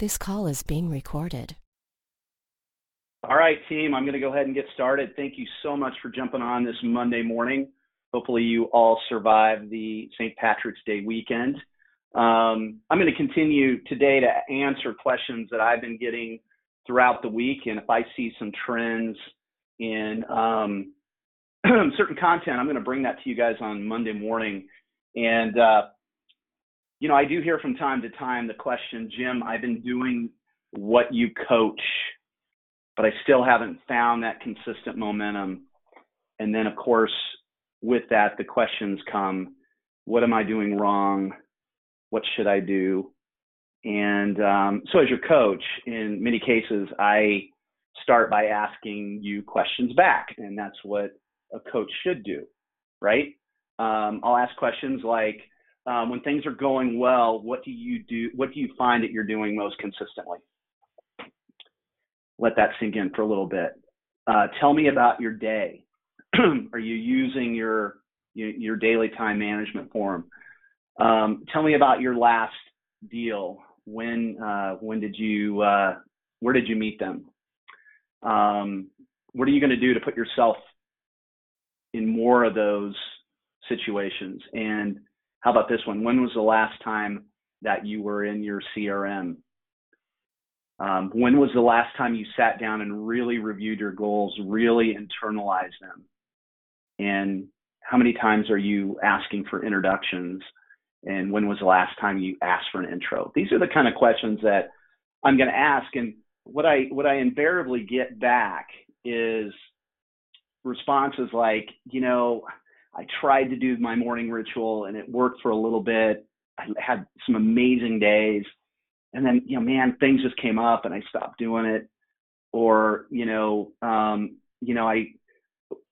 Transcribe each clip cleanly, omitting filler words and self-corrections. This call is being recorded. All right, team, I'm going to go ahead and get started. Thank you so much for jumping on this Monday morning. Hopefully you all survived the St. Patrick's Day weekend. I'm going to continue today to answer questions that I've been getting throughout the week. And if I see some trends in certain content, I'm going to bring that to you guys on Monday morning. And, you know, I do hear from time to time the question, Jim, I've been doing what you coach, but I still haven't found that consistent momentum. And then, of course, with that, the questions come, what am I doing wrong? What should I do? And so as your coach, in many cases, I start by asking you questions back. And that's what a coach should do, right? I'll ask questions like, when things are going well, what do you do? What do you find that you're doing most consistently? Let that sink in for a little bit. Tell me about your day. Are you using your daily time management form? Tell me about your last deal. When did you? Where did you meet them? What are you going to do to put yourself in more of those situations? And how about this one? When was the last time that you were in your CRM? When was the last time you sat down and really reviewed your goals, really internalized them? And how many times are you asking for introductions? And when was the last time you asked for an intro? These are the kind of questions that I'm going to ask. And what I invariably get back is responses like, you know, I tried to do my morning ritual and it worked for a little bit. I had some amazing days. And then, you know, man, things just came up and I stopped doing it. Or, you know,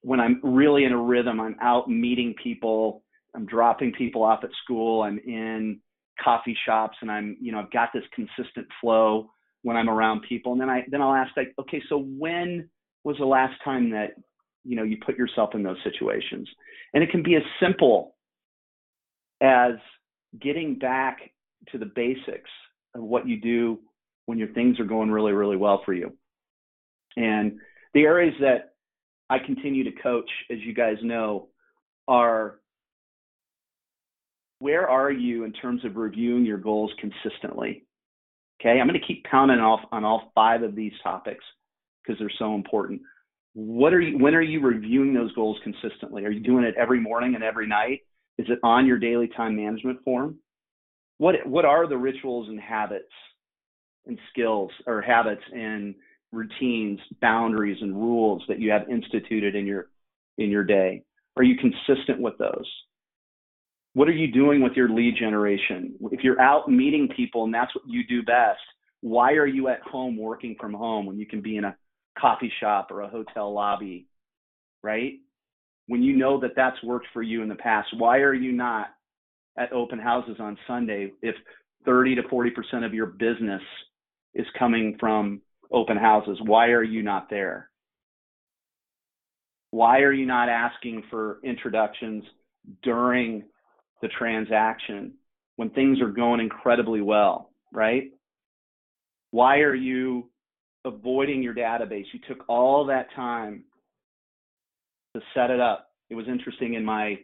when I'm really in a rhythm, I'm out meeting people, I'm dropping people off at school, I'm in coffee shops, and I'm, you know, I've got this consistent flow when I'm around people. And then I'll ask, like, okay, so when was the last time that, you know, you put yourself in those situations? And it can be as simple as getting back to the basics of what you do when your things are going really, really well for you. And the areas that I continue to coach, as you guys know, are where are you in terms of reviewing your goals consistently? Okay, I'm going to keep pounding off on all five of these topics because they're so important. When are you reviewing those goals consistently? Are you doing it every morning and every night? Is it on your daily time management form? What are the rituals and habits and skills, or habits and routines, boundaries and rules that you have instituted in your day? Are you consistent with those? What are you doing with your lead generation? If you're out meeting people and that's what you do best, why are you at home working from home when you can be in a coffee shop or a hotel lobby, right? When you know that that's worked for you in the past, why are you not at open houses on Sunday if 30 to 40% of your business is coming from open houses? Why are you not there? Why are you not asking for introductions during the transaction when things are going incredibly well, right? Why are you avoiding your database? You took all that time to set it up. It was interesting in my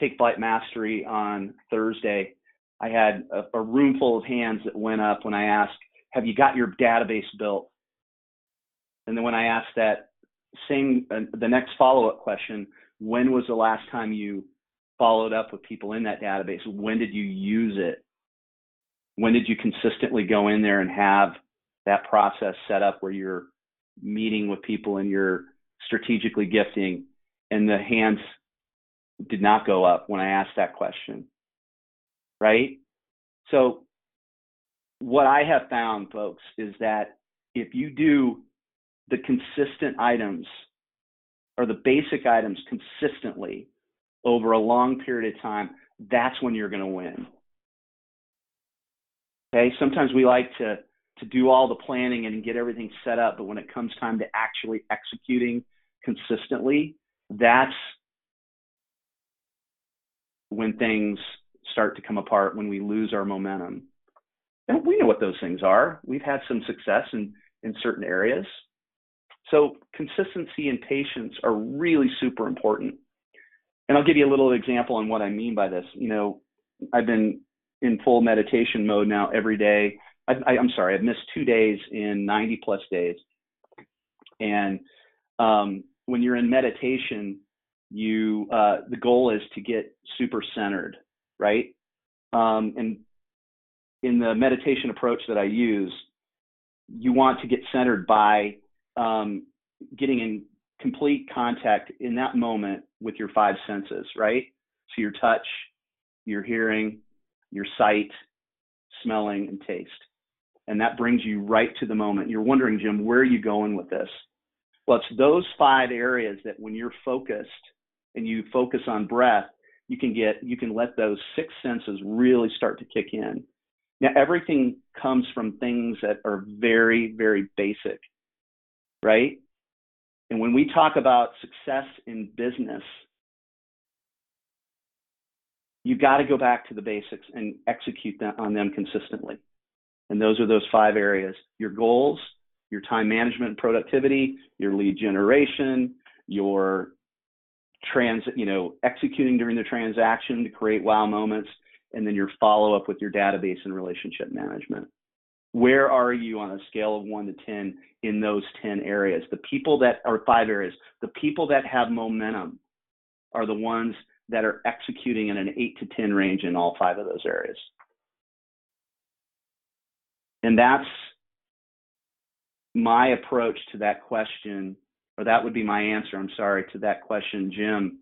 Take Flight Mastery on Thursday, I had a room full of hands that went up when I asked, have you got your database built? And then when I asked that same, the next follow-up question, when was the last time you followed up with people in that database? When did you use it? When did you consistently go in there and have that process set up where you're meeting with people and you're strategically gifting? And the hands did not go up when I asked that question, right? So what I have found, folks, is that if you do the consistent items or the basic items consistently over a long period of time, that's when you're going to win. Okay, sometimes we like to do all the planning and get everything set up, but when it comes time to actually executing consistently, that's when things start to come apart, when we lose our momentum. And we know what those things are. We've had some success in certain areas. So consistency and patience are really super important. And I'll give you a little example on what I mean by this. You know, I've been in full meditation mode now every day. I've missed 2 days in 90 plus days. And when you're in meditation, you the goal is to get super centered, right? And in the meditation approach that I use, you want to get centered by getting in complete contact in that moment with your five senses, right? So your touch, your hearing, your sight, smelling, and taste. And that brings you right to the moment. You're wondering, Jim, where are you going with this? Well, it's those five areas that when you're focused and you focus on breath, you can let those six senses really start to kick in. Now, everything comes from things that are very, very basic, right? And when we talk about success in business, you got to go back to the basics and execute on them consistently. And those are those five areas: your goals, your time management and productivity, your lead generation, your executing during the transaction to create wow moments, and then your follow-up with your database and relationship management. Where are you on a scale of 1 to 10 in those 10 areas? The people that are 5 areas, the people that have momentum are the ones that are executing in an 8 to 10 range in all 5 of those areas. And that's my approach to that question, or that would be my answer, I'm sorry, to that question. Jim,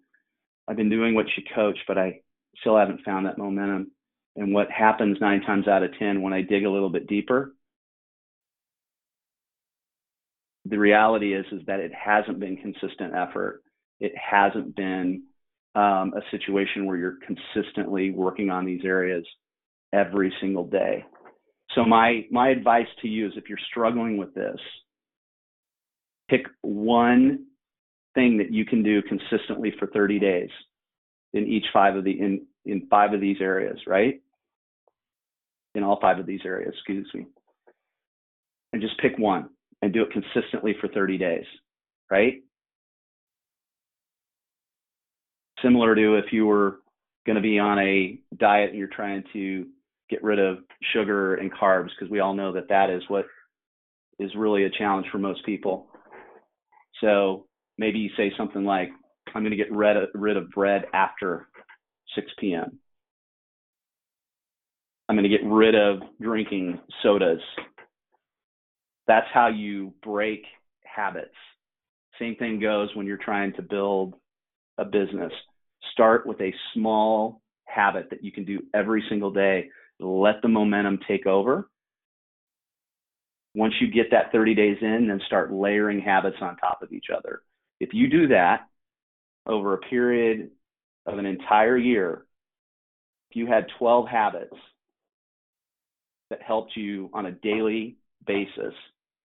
I've been doing what you coach, but I still haven't found that momentum. And what happens 9 times out of 10 when I dig a little bit deeper, the reality is that it hasn't been consistent effort. It hasn't been a situation where you're consistently working on these areas every single day. So my advice to you is, if you're struggling with this, pick one thing that you can do consistently for 30 days in each in 5 of these areas, right? In all 5 of these areas, excuse me. And just pick one and do it consistently for 30 days, right? Similar to if you were going to be on a diet and you're trying to get rid of sugar and carbs, because we all know that is what is really a challenge for most people. So maybe you say something like, I'm going to get rid of bread after 6 p.m. I'm going to get rid of drinking sodas. That's how you break habits. Same thing goes when you're trying to build a business. Start with a small habit that you can do every single day. Let the momentum take over. Once you get that 30 days in, then start layering habits on top of each other. If you do that over a period of an entire year, if you had 12 habits that helped you on a daily basis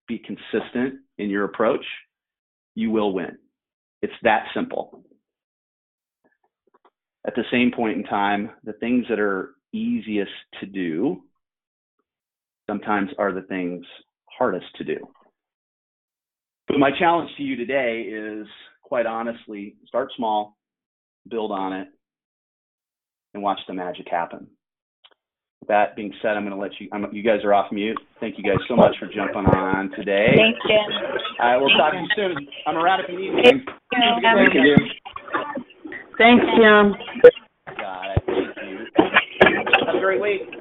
be consistent in your approach, you will win. It's that simple. At the same point in time, the things that are easiest to do sometimes are the things hardest to do. But my challenge to you today is, quite honestly, start small, build on it, and watch the magic happen. With that being said, I'm going to let you, you guys are off mute. Thank you guys so much for jumping on today. Thanks, Jim. All right, we'll talk to you soon. I'm around if you need anything. Thank you. Thanks, Jim. Got it. Thank you. Have a great week.